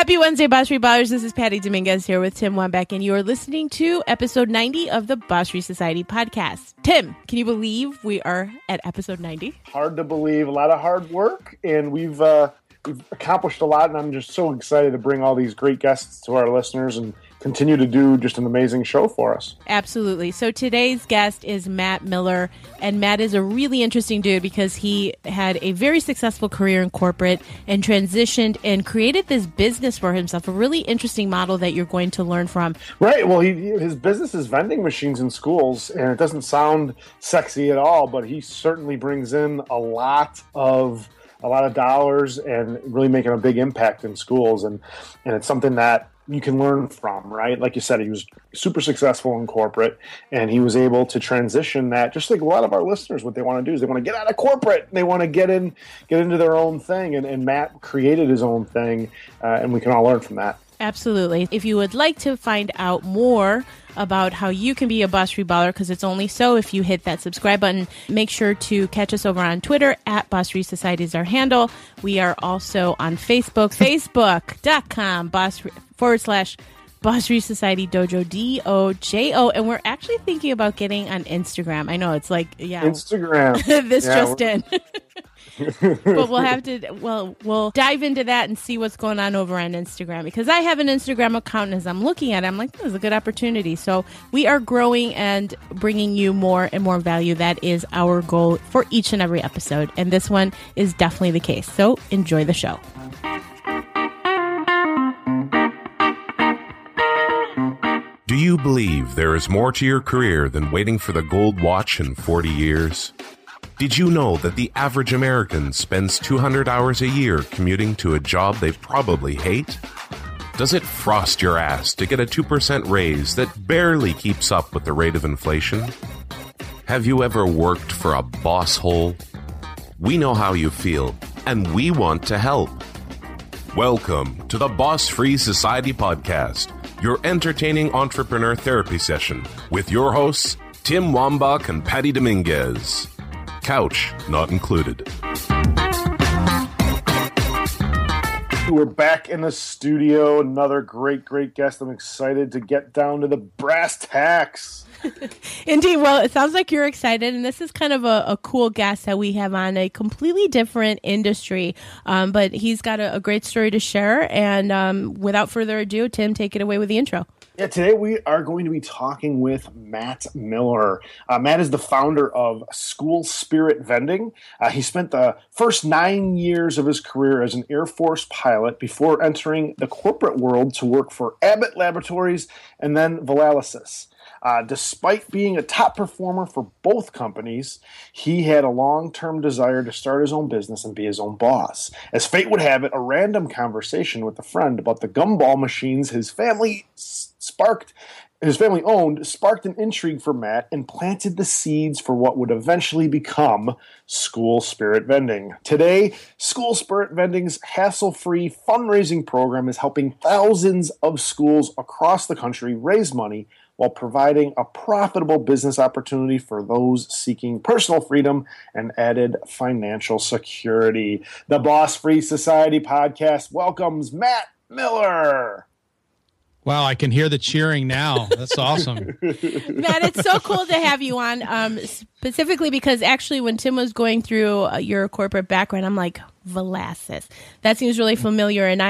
Happy Wednesday, Bashri Ballers. This is Patty Dominguez here with Tim Wambach, and you are listening to episode 90 of the Bashri Society podcast. Tim, can you believe we are at episode 90? Hard to believe. A lot of hard work, and we've accomplished a lot, and I'm just so excited to bring all these great guests to our listeners and continue to do just an amazing show for us. Absolutely. So today's guest is Matt Miller, and Matt is a really interesting dude because he had a very successful career in corporate and transitioned and created this business for himself, a really interesting model that you're going to learn from. Right. Well, his business is vending machines in schools, and it doesn't sound sexy at all, but he certainly brings in a lot of dollars and really making a big impact in schools. And it's something that you can learn from, right? Like you said, he was super successful in corporate, and he was able to transition that. Just like a lot of our listeners, what they want to do is they want to get out of corporate. They want to get into their own thing. And Matt created his own thing, and we can all learn from that. Absolutely. If you would like to find out more about how you can be a Bashri Baller, because it's only so if you hit that subscribe button, make sure to catch us over on Twitter at Bashri Society is our handle. We are also on Facebook, facebook.com/Bashri Society Dojo, D-O-J-O. And we're actually thinking about getting on Instagram. I know it's like, yeah. Instagram. But we'll dive into that and see what's going on over on Instagram, because I have an Instagram account, and as I'm looking at it, I'm like, this is a good opportunity. So we are growing and bringing you more and more value. That is our goal for each and every episode. And this one is definitely the case. So enjoy the show. Do you believe there is more to your career than waiting for the gold watch in 40 years? Did you know that the average American spends 200 hours a year commuting to a job they probably hate? Does it frost your ass to get a 2% raise that barely keeps up with the rate of inflation? Have you ever worked for a bosshole? We know how you feel, and we want to help. Welcome to the Boss Free Society podcast, your entertaining entrepreneur therapy session with your hosts, Tim Wambach and Patty Dominguez. Couch not included. We're back in the studio. Another great guest. I'm excited to get down to the brass tacks. Indeed. Well, it sounds like you're excited, and this is kind of a cool guest that we have on a completely different industry, but he's got a great story to share, and without further ado, Tim, take it away with the intro. Yeah, today we are going to be talking with Matt Miller. Matt is the founder of School Spirit Vending. He spent the first 9 years of his career as an Air Force pilot before entering the corporate world to work for Abbott Laboratories and then Valassis. Despite being a top performer for both companies, he had a long-term desire to start his own business and be his own boss. As fate would have it, a random conversation with a friend about the gumball machines his family owned sparked an intrigue for Matt and planted the seeds for what would eventually become School Spirit Vending. Today, School Spirit Vending's hassle-free fundraising program is helping thousands of schools across the country raise money while providing a profitable business opportunity for those seeking personal freedom and added financial security. The Boss Free Society podcast welcomes Matt Miller. Wow, I can hear the cheering now. That's awesome. Matt, it's so cool to have you on, specifically because actually when Tim was going through your corporate background, I'm like, Valassis. That seems really familiar. And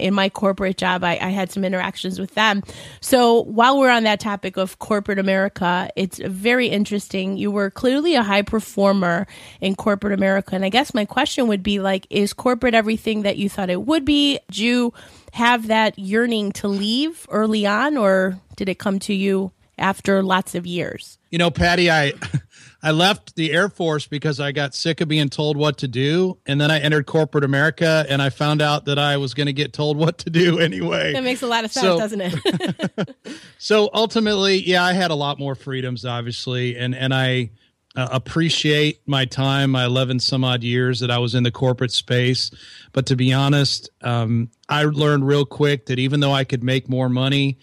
in my corporate job, I had some interactions with them. So while we're on that topic of corporate America, it's very interesting. You were clearly a high performer in corporate America. And I guess my question would be like, is corporate everything that you thought it would be? Did you have that yearning to leave early on, or did it come to you after lots of years? You know, Patty, I left the Air Force because I got sick of being told what to do. And then I entered corporate America, and I found out that I was going to get told what to do anyway. That makes a lot of sense, doesn't it? So ultimately, yeah, I had a lot more freedoms, obviously. And I appreciate my time, my 11 some odd years that I was in the corporate space. But to be honest, I learned real quick that even though I could make more money,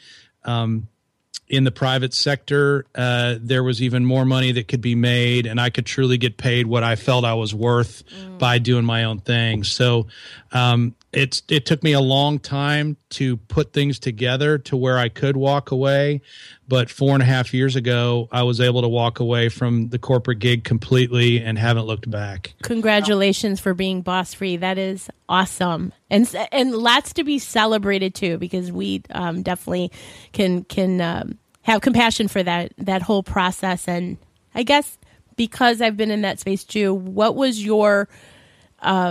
in the private sector, there was even more money that could be made, and I could truly get paid what I felt I was worth by doing my own thing. So it took me a long time to put things together to where I could walk away. But 4.5 years ago, I was able to walk away from the corporate gig completely and haven't looked back. Congratulations for being boss free. That is awesome. And lots to be celebrated too, because we definitely can have compassion for that whole process. And I guess because I've been in that space too, what was your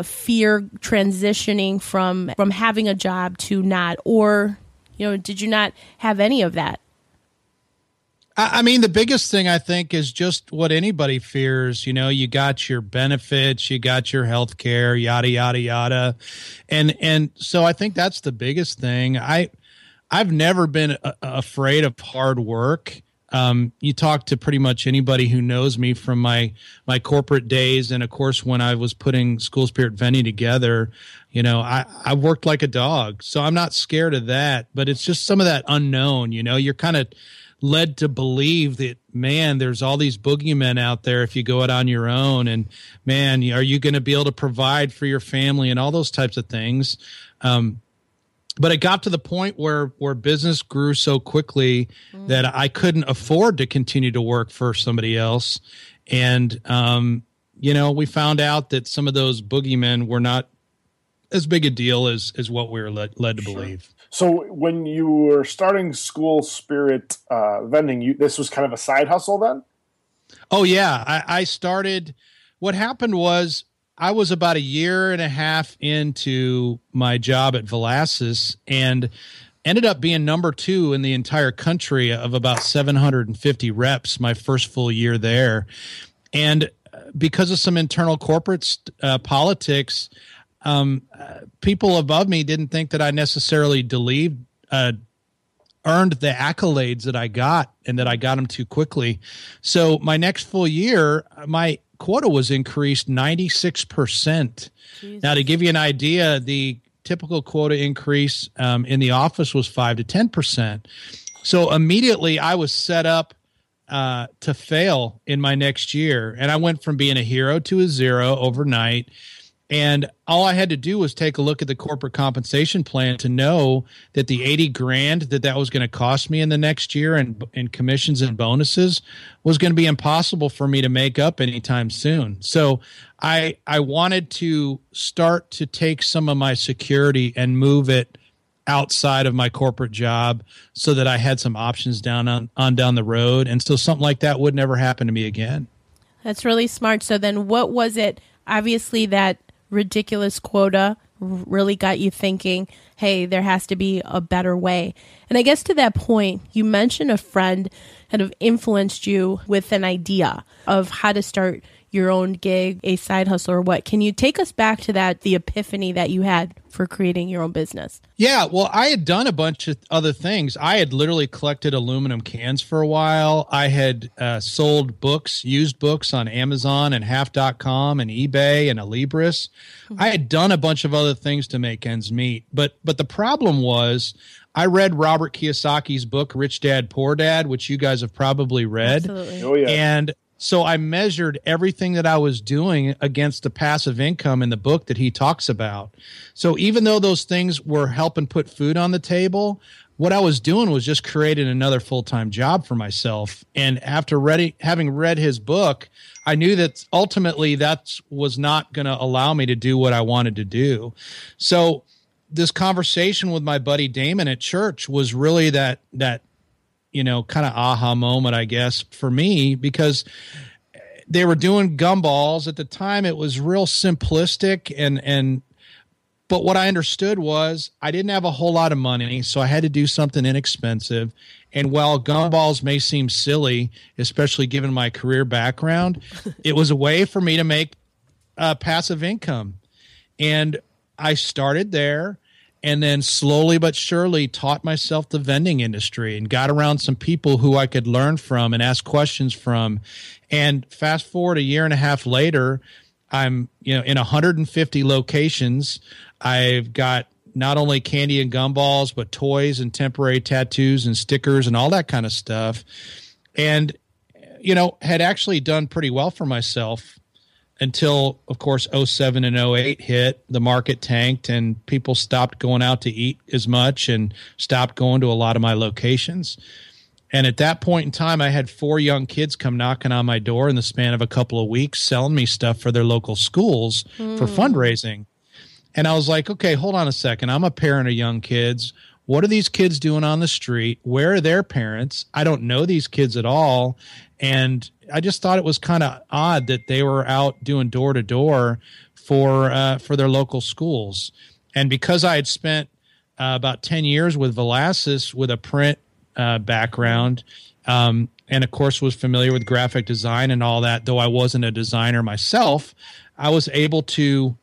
fear transitioning from having a job to not, or, you know, did you not have any of that? I mean, the biggest thing I think is just what anybody fears. You know, you got your benefits, you got your health care, yada, yada, yada. And so I think that's the biggest thing. I've never been afraid of hard work. You talk to pretty much anybody who knows me from my corporate days. And of course, when I was putting School Spirit Vending together, you know, I worked like a dog, so I'm not scared of that, but it's just some of that unknown. You know, you're kind of led to believe that, man, there's all these boogeymen out there if you go out on your own, and man, are you going to be able to provide for your family and all those types of things. But it got to the point where business grew so quickly that I couldn't afford to continue to work for somebody else. And, you know, we found out that some of those boogeymen were not as big a deal as what we were led to believe. Sure. So when you were starting School Spirit Vending, this was kind of a side hustle then? Oh, yeah. I started – what happened was I was about 1.5 years into my job at Valassis and ended up being number 2 in the entire country of about 750 reps my first full year there. And because of some internal corporate politics – people above me didn't think that I necessarily earned the accolades that I got, and that I got them too quickly. So my next full year, my quota was increased 96%. Jesus. Now, to give you an idea, the typical quota increase in the office was 5 to 10%. So immediately I was set up to fail in my next year. And I went from being a hero to a zero overnight. And all I had to do was take a look at the corporate compensation plan to know that the $80,000 that was going to cost me in the next year and commissions and bonuses was going to be impossible for me to make up anytime soon. So I wanted to start to take some of my security and move it outside of my corporate job so that I had some options down down the road. And so something like that would never happen to me again. That's really smart. So then what was it? Obviously that ridiculous quota really got you thinking, hey, there has to be a better way. And I guess to that point, you mentioned a friend kind of influenced you with an idea of how to start your own gig, a side hustle or what. Can you take us back to that, the epiphany that you had for creating your own business? Yeah, well, I had done a bunch of other things. I had literally collected aluminum cans for a while. I had sold books, used books on Amazon and half.com and eBay and Alibris. I had done a bunch of other things to make ends meet. But the problem was I read Robert Kiyosaki's book, Rich Dad, Poor Dad, which you guys have probably read. Absolutely. Oh, yeah. So I measured everything that I was doing against the passive income in the book that he talks about. So even though those things were helping put food on the table, what I was doing was just creating another full-time job for myself. And after having read his book, I knew that ultimately that was not going to allow me to do what I wanted to do. So this conversation with my buddy Damon at church was really that you know, kind of aha moment, I guess, for me, because they were doing gumballs at the time. It was real simplistic. But what I understood was I didn't have a whole lot of money, so I had to do something inexpensive. And while gumballs may seem silly, especially given my career background, it was a way for me to make passive income. And I started there. And then slowly but surely taught myself the vending industry and got around some people who I could learn from and ask questions from. And fast forward 1.5 years later, I'm in 150 locations. I've got not only candy and gumballs, but toys and temporary tattoos and stickers and all that kind of stuff. And, you know, had actually done pretty well for myself until, of course, 07 and 08 hit, the market tanked, and people stopped going out to eat as much and stopped going to a lot of my locations. And at that point in time, I had 4 young kids come knocking on my door in the span of a couple of weeks, selling me stuff for their local schools for fundraising. And I was like, okay, hold on a second. I'm a parent of young kids. What are these kids doing on the street? Where are their parents? I don't know these kids at all. And I just thought it was kind of odd that they were out doing door to door for their local schools. And because I had spent about 10 years with Valassis with a print background, and of course was familiar with graphic design and all that, though I wasn't a designer myself, I was able to,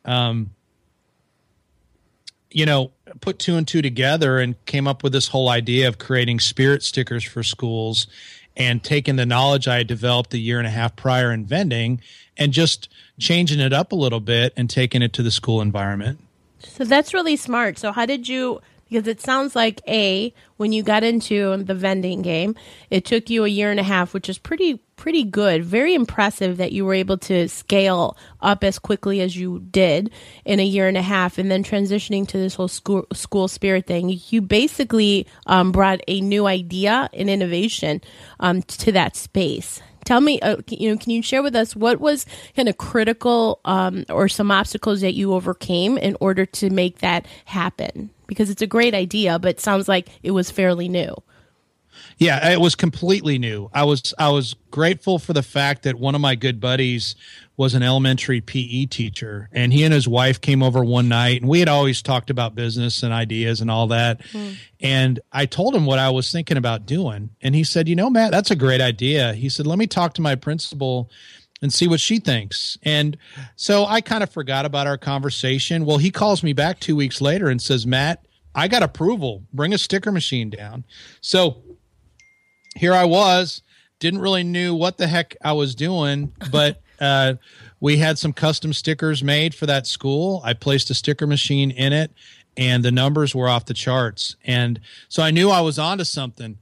you know, put 2 and 2 together and came up with this whole idea of creating spirit stickers for schools and taking the knowledge I had developed a year and a half prior in vending and just changing it up a little bit and taking it to the school environment. So that's really smart. So how did you, because it sounds like when you got into the vending game, it took you a year and a half, which is pretty good. Very impressive that you were able to scale up as quickly as you did in a year and a half, and then transitioning to this whole school spirit thing. You basically brought a new idea and innovation to that space. Tell me, can you share with us what was kind of critical or some obstacles that you overcame in order to make that happen? Because it's a great idea, but it sounds like it was fairly new. Yeah, it was completely new. I was grateful for the fact that one of my good buddies was an elementary PE teacher, and he and his wife came over one night, and we had always talked about business and ideas and all that. And I told him what I was thinking about doing, and he said, you know, Matt, that's a great idea. He said, let me talk to my principal and see what she thinks. And so I kind of forgot about our conversation. Well, he calls me back 2 weeks later and says, Matt, I got approval. Bring a sticker machine down. So here I was, didn't really knew what the heck I was doing, but we had some custom stickers made for that school. I placed a sticker machine in it, and the numbers were off the charts. And so I knew I was onto something.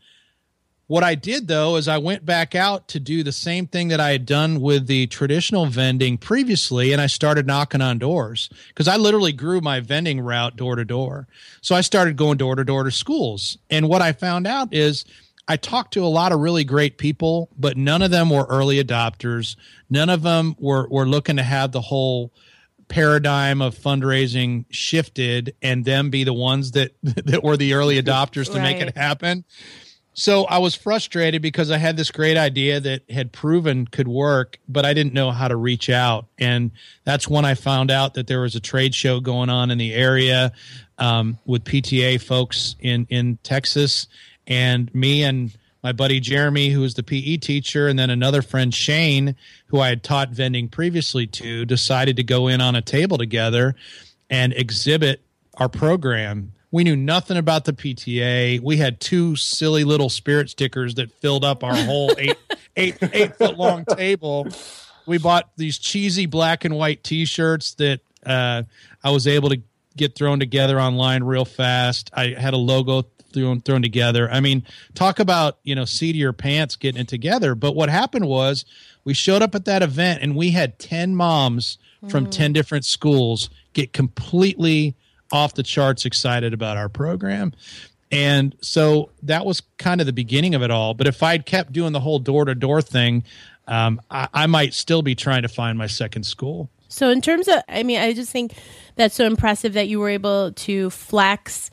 What I did, though, is I went back out to do the same thing that I had done with the traditional vending previously, and I started knocking on doors because I literally grew my vending route door to door. So I started going door to door to schools. And what I found out is I talked to a lot of really great people, but none of them were early adopters. None of them were looking to have the whole paradigm of fundraising shifted and them be the ones that were the early adopters to make it happen. So I was frustrated because I had this great idea that had proven could work, but I didn't know how to reach out. And that's when I found out that there was a trade show going on in the area with PTA folks in Texas. And me and my buddy Jeremy, who was the PE teacher, and then another friend, Shane, who I had taught vending previously to, decided to go in on a table together and exhibit our program. We knew nothing about the PTA. We had 2 silly little spirit stickers that filled up our whole eight foot long table. We bought these cheesy black and white T-shirts that I was able to get thrown together online real fast. I had a logo thrown together. I mean, talk about, you know, seat of your pants getting it together. But what happened was we showed up at that event and we had 10 moms from 10 different schools get completely off the charts excited about our program. And so that was kind of the beginning of it all. But if I'd kept doing the whole door-to-door thing, I might still be trying to find my second school. So in terms of, I mean, I just think that's so impressive that you were able to flex,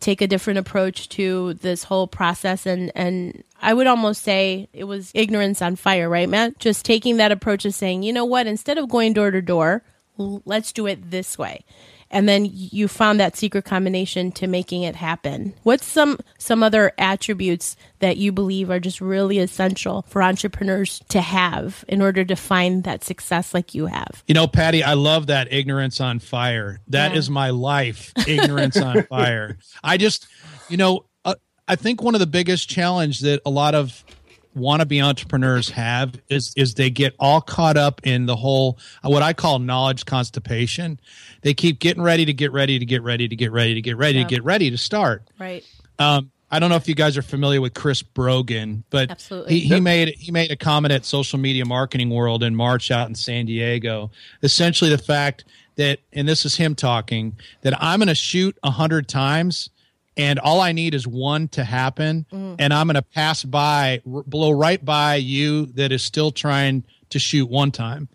take a different approach to this whole process. And I would almost say it was ignorance on fire, right, Matt? Just taking that approach of saying, you know what, instead of going door-to-door, let's do it this way. And then you found that secret combination to making it happen. What's some other attributes that you believe are just really essential for entrepreneurs to have in order to find that success like you have? You know, Patty, I love that ignorance on fire. That is my life, ignorance on fire. I just, you know, I think one of the biggest challenge that a lot of wannabe entrepreneurs have is they get all caught up in the whole, what I call knowledge constipation. They keep getting ready to start. Right. I don't know if you guys are familiar with Chris Brogan, but he made a comment at Social Media Marketing World in March out in San Diego, essentially the fact that, and this is him talking, that I'm going to shoot 100 times and all I need is one to happen, and I'm going to pass by, blow right by you that is still trying to shoot one time.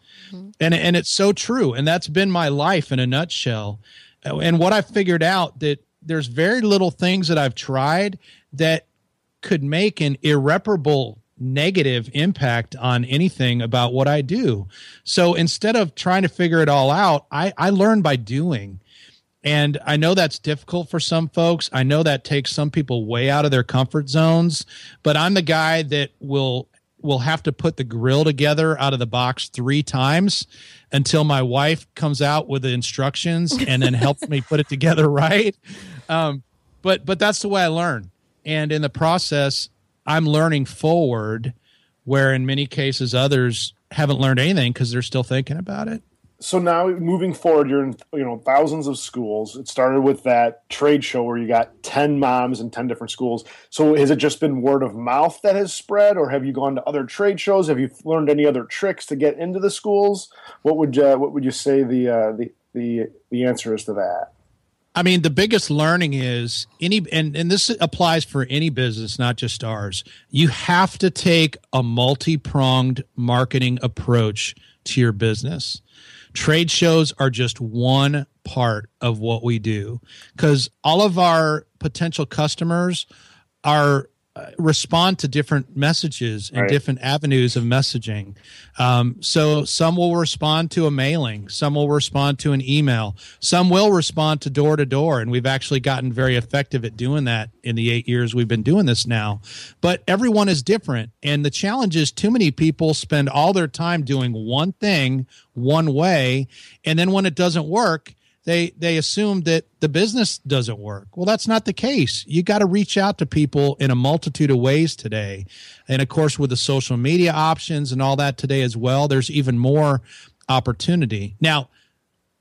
And it's so true. And that's been my life in a nutshell. And what I figured out that there's very little things that I've tried that could make an irreparable negative impact on anything about what I do. So instead of trying to figure it all out, I learn by doing. And I know that's difficult for some folks. I know that takes some people way out of their comfort zones, but I'm the guy that will have to put the grill together out of the box 3 times until my wife comes out with the instructions and then helps me put it together right. But that's the way I learn. And in the process, I'm learning forward, where in many cases others haven't learned anything because they're still thinking about it. So now moving forward, you're in thousands of schools. It started with that trade show where you got 10 moms in 10 different schools. So has it just been word of mouth that has spread, or have you gone to other trade shows? Have you learned any other tricks to get into the schools? What would you say the answer is to that? I mean, the biggest learning is and this applies for any business, not just ours. You have to take a multi-pronged marketing approach to your business. Trade shows are just one part of what we do, because all of our potential customers are respond to different messages and different avenues of messaging. So some will respond to a mailing, some will respond to an email, some will respond to door, and we've actually gotten very effective at doing that in the 8 years we've been doing this now. But everyone is different, and the challenge is too many people spend all their time doing one thing one way, and then when it doesn't work, They assume that the business doesn't work. Well, that's not the case. You got to reach out to people in a multitude of ways today. And of course, with the social media options and all that today as well, there's even more opportunity. Now,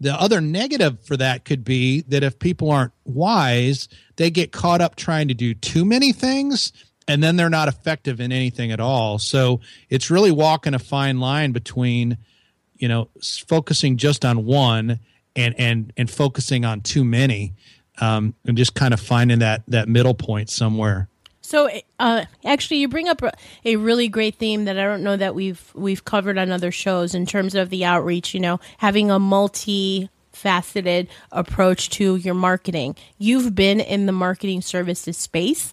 the other negative for that could be that if people aren't wise, they get caught up trying to do too many things, and then they're not effective in anything at all. So it's really walking a fine line between, focusing just on one and focusing on too many, and just kind of finding that middle point somewhere. So actually, you bring up a really great theme that I don't know that we've covered on other shows in terms of the outreach, having a multifaceted approach to your marketing. You've been in the marketing services space.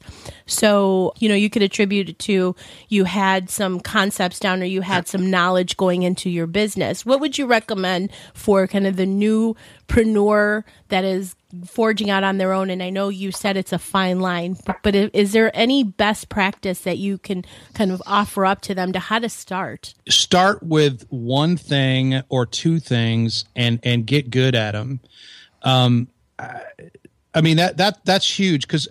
So, you could attribute it to you had some concepts down, or you had some knowledge going into your business. What would you recommend for kind of the newpreneur that is forging out on their own? And I know you said it's a fine line, but is there any best practice that you can kind of offer up to them to how to start? Start with one thing or two things and get good at them. I mean, that's huge, because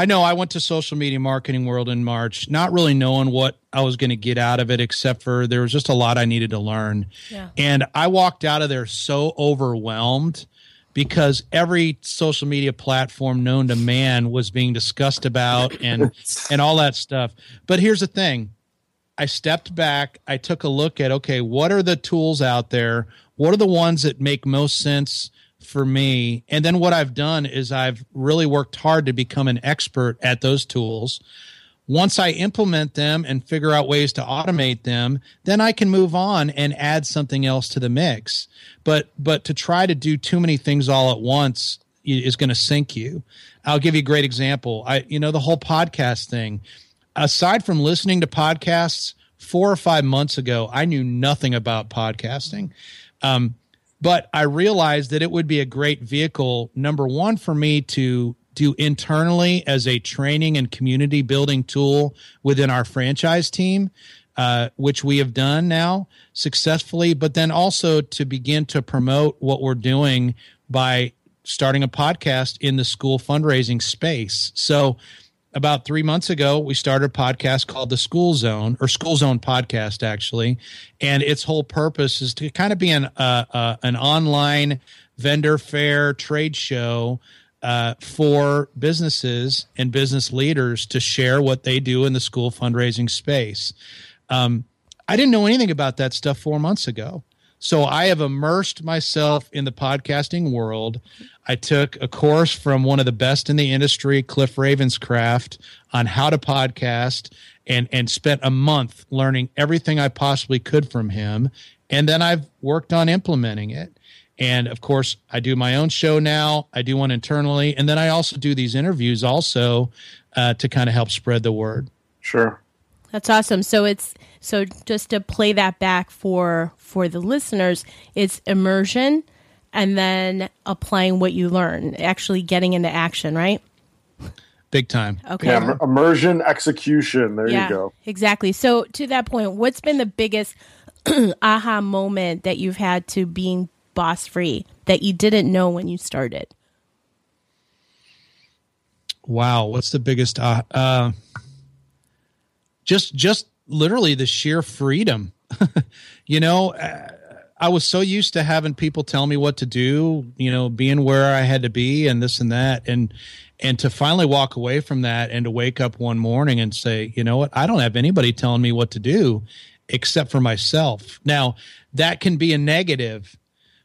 I know I went to Social Media Marketing World in March, not really knowing what I was going to get out of it, except for there was just a lot I needed to learn. Yeah. And I walked out of there so overwhelmed, because every social media platform known to man was being discussed about and all that stuff. But here's the thing. I stepped back. I took a look at, okay, what are the tools out there? What are the ones that make most sense for me? And then what I've done is I've really worked hard to become an expert at those tools. Once I implement them and figure out ways to automate them, then I can move on and add something else to the mix. But to try to do too many things all at once is going to sink you. I'll give you a great example. The whole podcast thing, aside from listening to podcasts 4 or 5 months ago, I knew nothing about podcasting. But I realized that it would be a great vehicle, number one, for me to do internally as a training and community building tool within our franchise team, which we have done now successfully, but then also to begin to promote what we're doing by starting a podcast in the school fundraising space. So about 3 months ago, we started a podcast called The School Zone, or School Zone Podcast, actually. And its whole purpose is to kind of be an online vendor fair trade show for businesses and business leaders to share what they do in the school fundraising space. I didn't know anything about that stuff 4 months ago. So I have immersed myself in the podcasting world. I took a course from one of the best in the industry, Cliff Ravenscraft, on how to podcast, and spent a month learning everything I possibly could from him. And then I've worked on implementing it. And, of course, I do my own show now. I do one internally. And then I also do these interviews also to kind of help spread the word. Sure. That's awesome. So just to play that back for the listeners, it's immersion and then applying what you learn, actually getting into action, right? Big time. Okay. Yeah, immersion, execution. There you go. Exactly. So to that point, what's been the biggest aha moment that you've had to being boss free that you didn't know when you started? Wow. What's the biggest aha? Just literally the sheer freedom. You know, I was so used to having people tell me what to do, you know, being where I had to be and this and that. And to finally walk away from that and to wake up one morning and say, you know what, I don't have anybody telling me what to do except for myself. Now, that can be a negative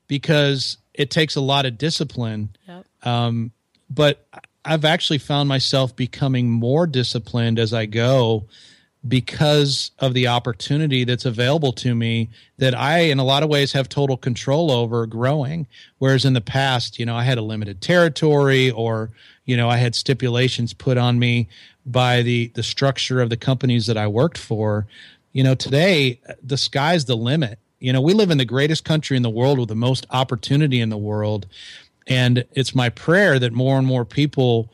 because it takes a lot of discipline. Yep. But I've actually found myself becoming more disciplined as I go, because of the opportunity that's available to me that I, in a lot of ways, have total control over growing. Whereas in the past, you know, I had a limited territory, or, you know, I had stipulations put on me by the structure of the companies that I worked for. You know, today, the sky's the limit. You know, we live in the greatest country in the world with the most opportunity in the world. And it's my prayer that more and more people,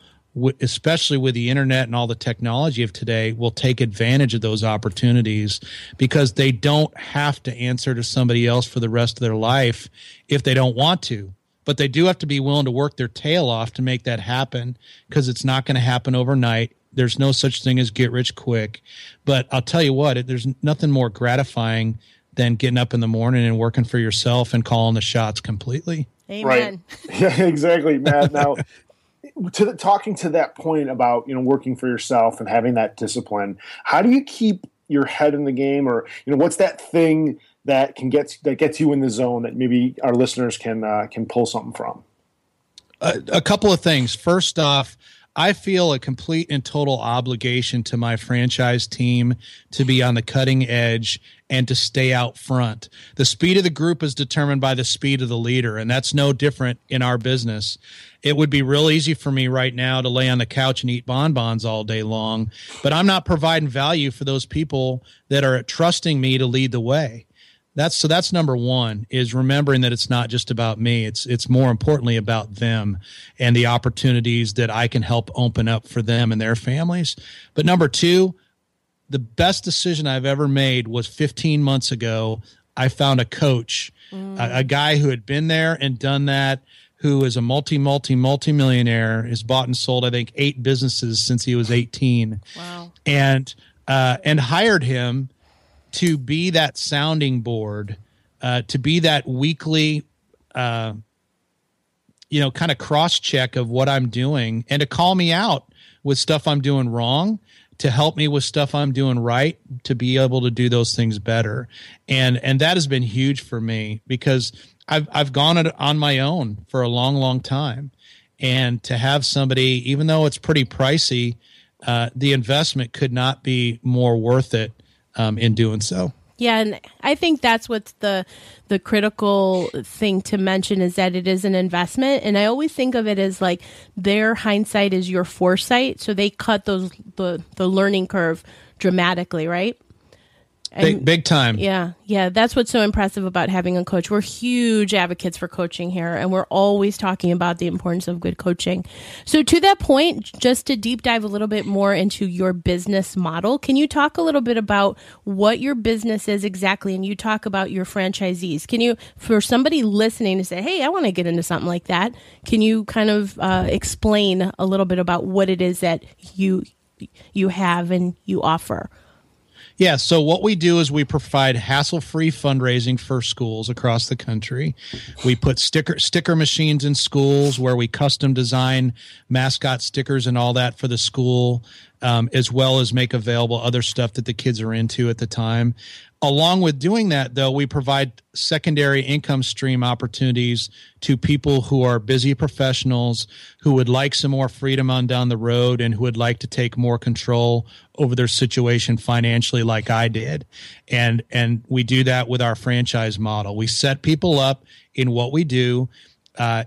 especially with the internet and all the technology of today, will take advantage of those opportunities, because they don't have to answer to somebody else for the rest of their life if they don't want to. But they do have to be willing to work their tail off to make that happen, because it's not going to happen overnight. There's no such thing as get rich quick. But I'll tell you what, there's nothing more gratifying than getting up in the morning and working for yourself and calling the shots completely. Amen. Right. Yeah, exactly, Matt. Now, talking to that point about, you know, working for yourself and having that discipline, how do you keep your head in the game, or, you know, what's that thing that gets you in the zone that maybe our listeners can pull something from? A couple of things. First off, I feel a complete and total obligation to my franchise team to be on the cutting edge and to stay out front. The speed of the group is determined by the speed of the leader, and that's no different in our business. It would be real easy for me right now to lay on the couch and eat bonbons all day long, but I'm not providing value for those people that are trusting me to lead the way. That's number one, is remembering that it's not just about me. It's more importantly about them and the opportunities that I can help open up for them and their families. But number two, the best decision I've ever made was 15 months ago. I found a coach, a guy who had been there and done that, who is a multi-millionaire, has bought and sold, I think, 8 businesses since he was 18. Wow. And hired him to be that sounding board, to be that weekly, you know, kind of cross-check of what I'm doing, and to call me out with stuff I'm doing wrong, to help me with stuff I'm doing right, to be able to do those things better. And that has been huge for me, because I've gone it on my own for a long, long time. And to have somebody, even though it's pretty pricey, the investment could not be more worth it. In doing so. Yeah, and I think that's what's the critical thing to mention, is that it is an investment. And I always think of it as like their hindsight is your foresight. So they cut the learning curve dramatically, right? And big time. Yeah. That's what's so impressive about having a coach. We're huge advocates for coaching here, and we're always talking about the importance of good coaching. So to that point, just to deep dive a little bit more into your business model, can you talk a little bit about what your business is exactly? And you talk about your franchisees. Can you, for somebody listening to say, hey, I want to get into something like that, can you kind of explain a little bit about what it is that you you have and you offer? Yeah, so what we do is we provide hassle-free fundraising for schools across the country. We put sticker machines in schools where we custom design mascot stickers and all that for the school, as well as make available other stuff that the kids are into at the time. Along with doing that, though, we provide secondary income stream opportunities to people who are busy professionals who would like some more freedom on down the road and who would like to take more control over their situation financially like I did. And we do that with our franchise model. We set people up in what we do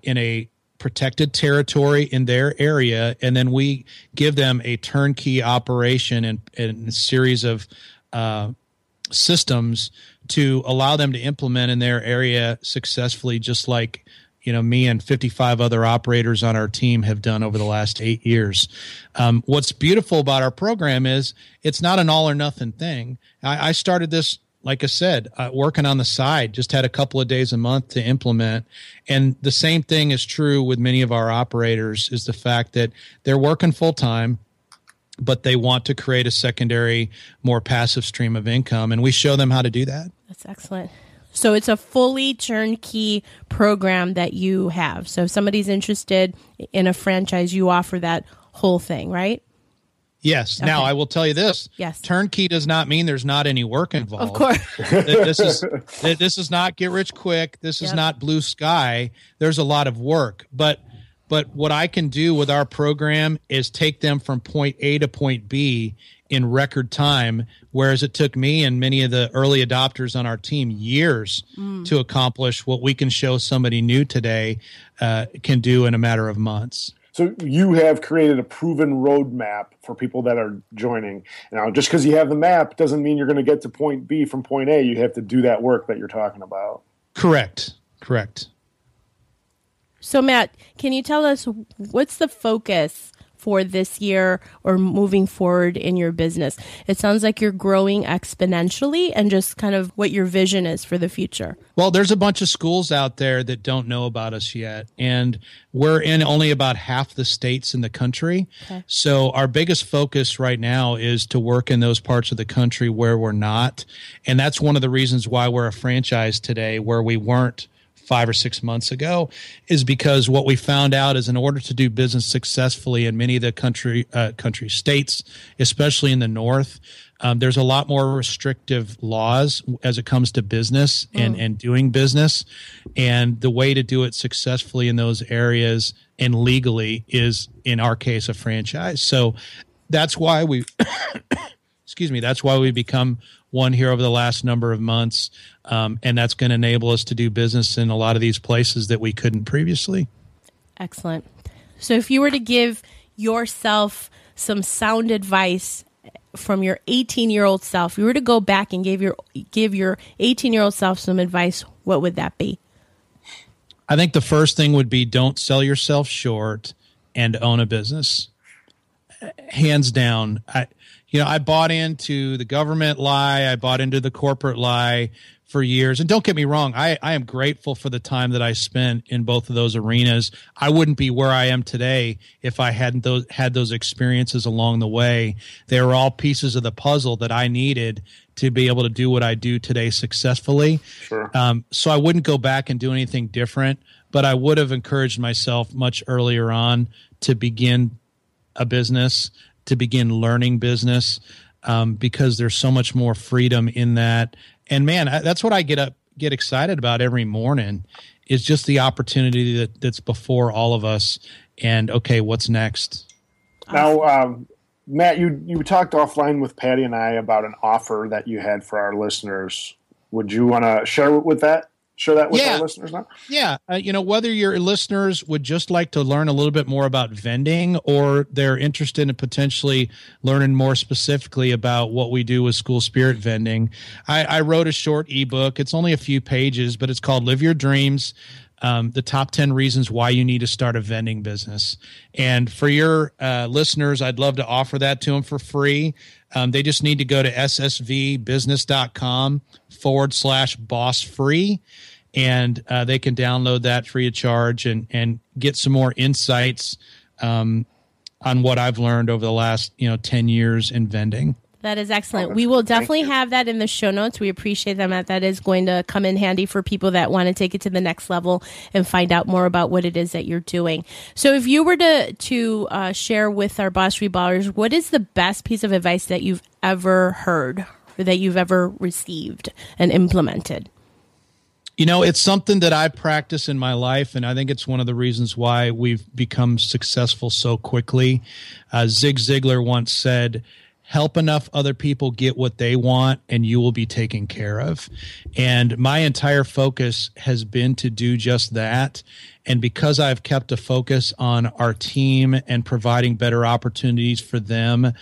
in a protected territory in their area, and then we give them a turnkey operation and a series of systems to allow them to implement in their area successfully, just like, you know, me and 55 other operators on our team have done over the last 8 years. What's beautiful about our program is it's not an all or nothing thing. I started this, like I said, working on the side, just had a couple of days a month to implement. And the same thing is true with many of our operators, is the fact that they're working full time, but they want to create a secondary, more passive stream of income. And we show them how to do that. That's excellent. So it's a fully turnkey program that you have. So if somebody's interested in a franchise, you offer that whole thing, right? Yes. Okay. Now, I will tell you this. Yes. Turnkey does not mean there's not any work involved. Of course. This is not get rich quick. This is not blue sky. There's a lot of work. But what I can do with our program is take them from point A to point B in record time, whereas it took me and many of the early adopters on our team years to accomplish what we can show somebody new today can do in a matter of months. So you have created a proven roadmap for people that are joining. Now, just because you have the map doesn't mean you're going to get to point B from point A. You have to do that work that you're talking about. Correct. So, Matt, can you tell us what's the focus for this year or moving forward in your business? It sounds like you're growing exponentially, and just kind of what your vision is for the future. Well, there's a bunch of schools out there that don't know about us yet, and we're in only about half the states in the country. Okay. So our biggest focus right now is to work in those parts of the country where we're not. And that's one of the reasons why we're a franchise today where we weren't 5 or 6 months ago, is because what we found out is in order to do business successfully in many of the states, especially in the north, there's a lot more restrictive laws as it comes to business and doing business. And the way to do it successfully in those areas and legally is, in our case, a franchise. So that's why we that's why we've become one here over the last number of months, and that's going to enable us to do business in a lot of these places that we couldn't previously. Excellent. So if you were to give yourself some sound advice from your 18-year-old self, if you were to go back and give your 18-year-old self some advice, what would that be? I think the first thing would be don't sell yourself short and own a business. Hands down. I bought into the government lie. I bought into the corporate lie for years. And don't get me wrong, I am grateful for the time that I spent in both of those arenas. I wouldn't be where I am today if I hadn't had those experiences along the way. They were all pieces of the puzzle that I needed to be able to do what I do today successfully. Sure. So I wouldn't go back and do anything different, but I would have encouraged myself much earlier on to begin a business, to begin learning business, because there's so much more freedom in that. And man, that's what I get excited about every morning, is just the opportunity that's before all of us. And okay, what's next? Now, Matt, you talked offline with Patty and I about an offer that you had for our listeners. Would you want to share that with our listeners now? Yeah. Whether your listeners would just like to learn a little bit more about vending, or they're interested in potentially learning more specifically about what we do with School Spirit Vending, I wrote a short ebook. It's only a few pages, but it's called Live Your Dreams, the top 10 reasons why you need to start a vending business. And for your listeners, I'd love to offer that to them for free. They just need to go to ssvbusiness.com/bossfree, and they can download that free of charge and get some more insights on what I've learned over the last, 10 years in vending. That is excellent. We will definitely have that in the show notes. We appreciate them. That is going to come in handy for people that want to take it to the next level and find out more about what it is that you're doing. So if you were to share with our Bashri ballers, what is the best piece of advice that you've ever heard or that you've ever received and implemented? It's something that I practice in my life, and I think it's one of the reasons why we've become successful so quickly. Zig Ziglar once said, help enough other people get what they want and you will be taken care of. And my entire focus has been to do just that. And because I've kept a focus on our team and providing better opportunities for them,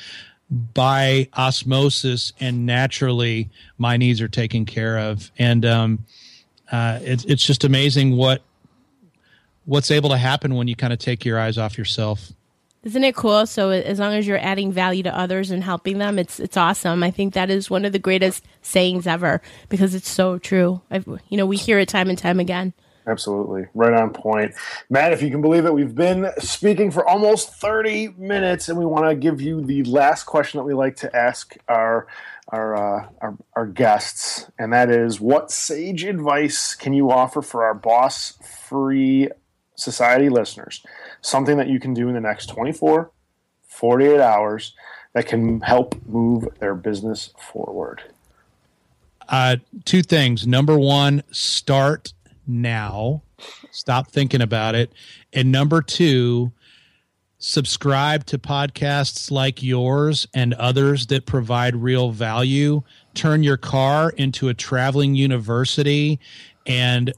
by osmosis and naturally, my needs are taken care of. And it's just amazing what's able to happen when you kind of take your eyes off yourself. Isn't it cool? So as long as you're adding value to others and helping them, it's awesome. I think that is one of the greatest sayings ever because it's so true. We hear it time and time again. Absolutely. Right on point. Matt, if you can believe it, we've been speaking for almost 30 minutes, and we want to give you the last question that we like to ask our guests, and that is, what sage advice can you offer for our boss-free society listeners? Something that you can do in the next 24, 48 hours that can help move their business forward. Two things. Number one, start now. Stop thinking about it. And number two, subscribe to podcasts like yours and others that provide real value. Turn your car into a traveling university, and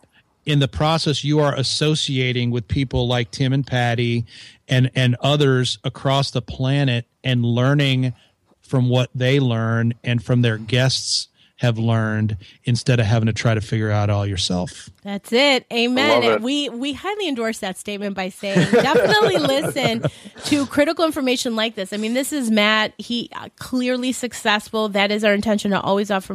in the process, you are associating with people like Tim and Patty and others across the planet and learning from what they learn and from their guests have learned, instead of having to try to figure out all yourself. That's it. Amen. And we highly endorse that statement by saying definitely listen to critical information like this. I mean, this is Matt. He clearly successful. That is our intention, to always offer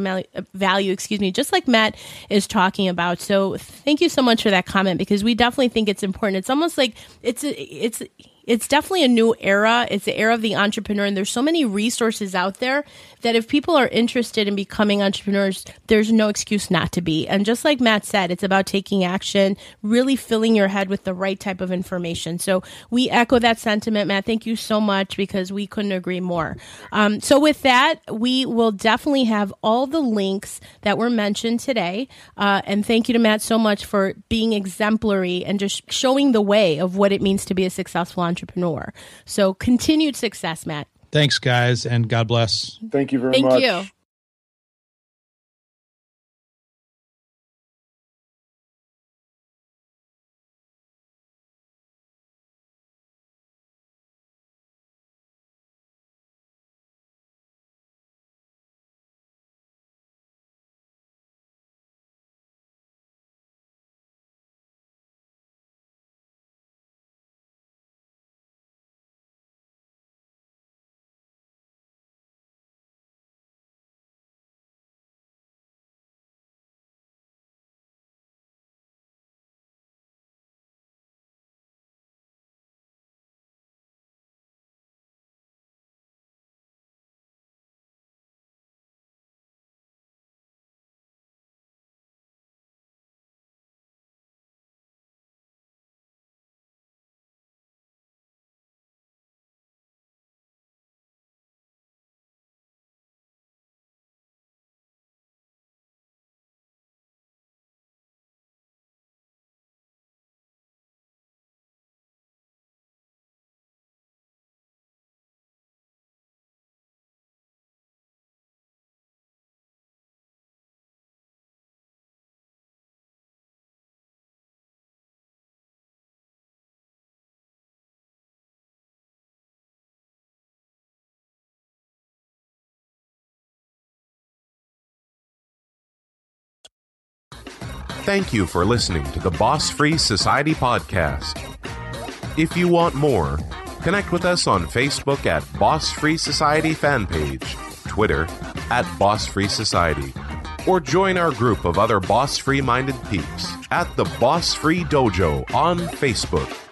value, just like Matt is talking about. So thank you so much for that comment, because we definitely think it's important. It's almost like it's definitely a new era. It's the era of the entrepreneur, and there's so many resources out there that if people are interested in becoming entrepreneurs, there's no excuse not to be. And just like Matt said, it's about taking action, really filling your head with the right type of information. So we echo that sentiment, Matt. Thank you so much, because we couldn't agree more. So with that, we will definitely have all the links that were mentioned today. And thank you to Matt so much for being exemplary and just showing the way of what it means to be a successful entrepreneur. So continued success, Matt. Thanks, guys, and God bless. Thank you very much. Thank you. Thank you for listening to the Boss Free Society podcast. If you want more, connect with us on Facebook at Boss Free Society fan page, Twitter at Boss Free Society, or join our group of other boss free minded peeps at the Boss Free Dojo on Facebook.